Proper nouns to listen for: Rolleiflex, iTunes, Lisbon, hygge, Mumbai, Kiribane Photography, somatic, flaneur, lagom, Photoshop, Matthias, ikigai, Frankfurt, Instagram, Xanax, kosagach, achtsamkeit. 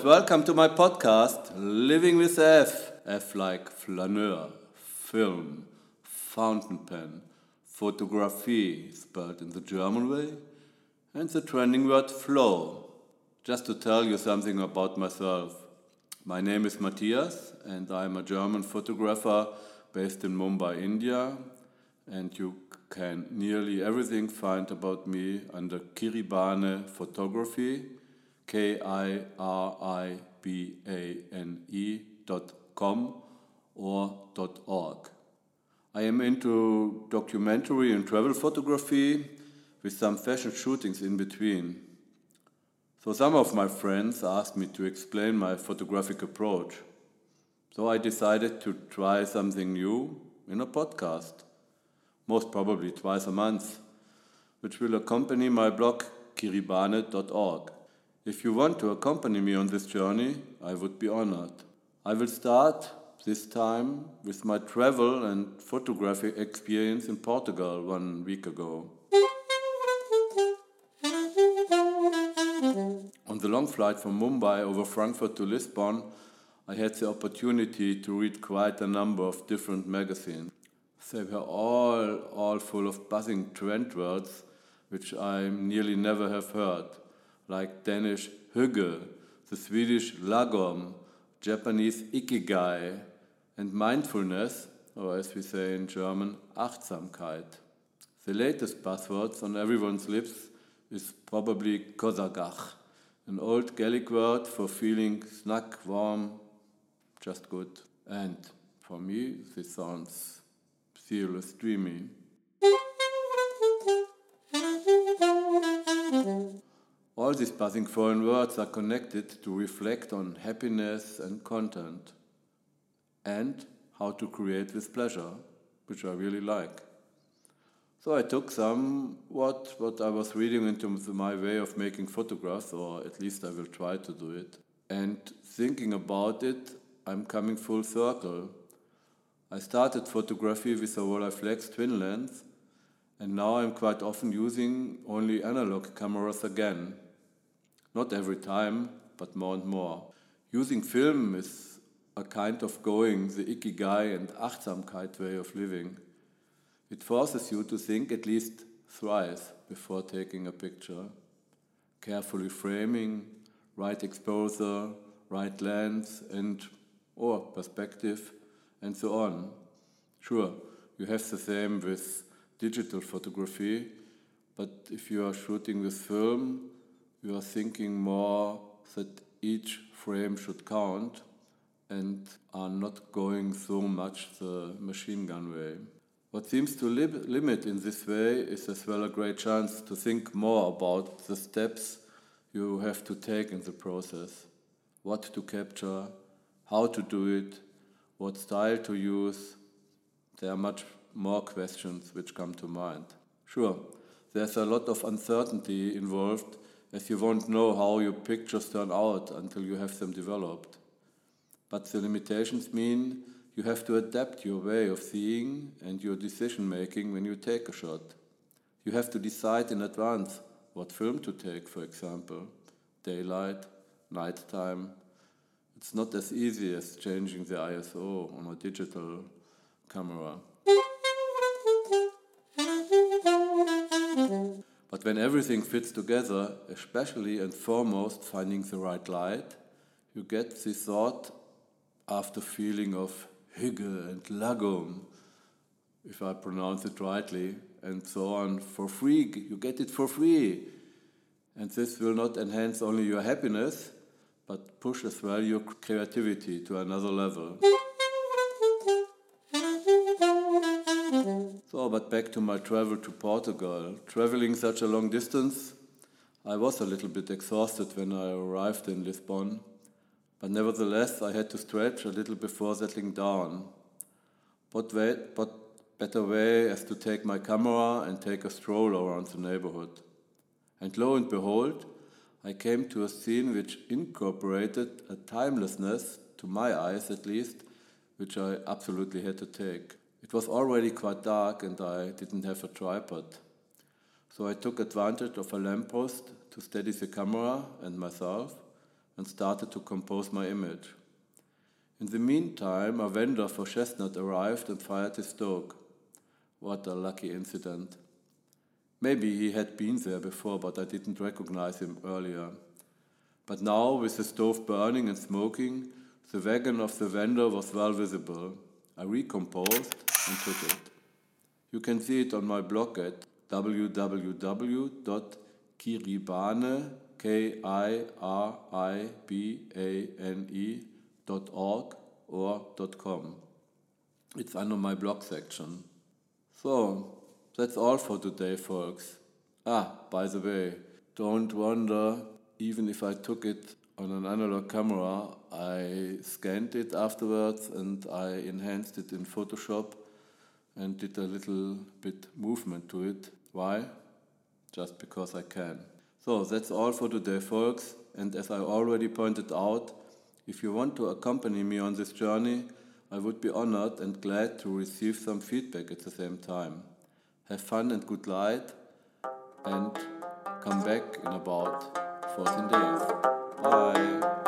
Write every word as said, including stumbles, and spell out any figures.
and welcome to my podcast, Living with F. F like flaneur, film, fountain pen, photography, spelled in the German way, and the trending word flow. Just to tell you something about myself. My name is Matthias, and I'm a German photographer based in Mumbai, India, and you can nearly everything find about me under Kiribane Photography, K I R I B A N E dot com or dot org. I am into documentary and travel photography with some fashion shootings in between. So some of my friends asked me to explain my photographic approach. So I decided to try something new in a podcast, most probably twice a month, which will accompany my blog kiribane dot org. If you want to accompany me on this journey, I would be honored. I will start this time with my travel and photography experience in Portugal one week ago. On the long flight from Mumbai over Frankfurt to Lisbon, I had the opportunity to read quite a number of different magazines. They were all, all full of buzzing trend words, which I nearly never have heard, like Danish hygge, the Swedish lagom, Japanese ikigai, and mindfulness, or as we say in German, achtsamkeit. The latest buzzwords on everyone's lips is probably kosagach, an old Gaelic word for feeling snug, warm, just good. And for me, this sounds fearless, dreamy. All these buzzing foreign words are connected to reflect on happiness and content, and how to create with pleasure, which I really like. So I took somewhat what I was reading into my way of making photographs, or at least I will try to do it. And thinking about it, I'm coming full circle. I started photography with a Rolleiflex twin lens, and now I'm quite often using only analog cameras again. Not every time, but more and more. Using film is a kind of going the ikigai and achtsamkeit way of living. It forces you to think at least thrice before taking a picture. Carefully framing, right exposure, right lens and or perspective, and so on. Sure, you have the same with digital photography, but if you are shooting with film, you are thinking more that each frame should count and are not going so much the machine gun way. What seems to li- limit in this way is as well a great chance to think more about the steps you have to take in the process. What to capture, how to do it, what style to use. There are much more questions which come to mind. Sure, there's a lot of uncertainty involved, as you won't know how your pictures turn out until you have them developed. But the limitations mean you have to adapt your way of seeing and your decision-making when you take a shot. You have to decide in advance what film to take, for example. Daylight, nighttime. It's not as easy as changing the I S O on a digital camera. But when everything fits together, especially and foremost finding the right light, you get this thought after feeling of hygge and lagom, if I pronounce it rightly, and so on, for free. You get it for free. And this will not enhance only your happiness, but push as well your creativity to another level. So, but back to my travel to Portugal. Traveling such a long distance, I was a little bit exhausted when I arrived in Lisbon. But nevertheless, I had to stretch a little before settling down. What, way, what better way as to take my camera and take a stroll around the neighborhood. And lo and behold, I came to a scene which incorporated a timelessness, to my eyes at least, which I absolutely had to take. It was already quite dark and I didn't have a tripod. So I took advantage of a lamppost to steady the camera and myself, and started to compose my image. In the meantime, a vendor for chestnut arrived and fired his dog. What a lucky incident. Maybe he had been there before, but I didn't recognize him earlier. But now, with the stove burning and smoking, the wagon of the vendor was well visible. I recomposed and took it. You can see it on my blog at w w w dot kiribane dot org or .com. It's under my blog section. So, that's all for today, folks. Ah, by the way, don't wonder, even if I took it on an analog camera, I scanned it afterwards and I enhanced it in Photoshop and did a little bit movement to it. Why? Just because I can. So that's all for today, folks. And as I already pointed out, if you want to accompany me on this journey, I would be honored and glad to receive some feedback at the same time. Have fun and good light, and come back in about fourteen days. Bye.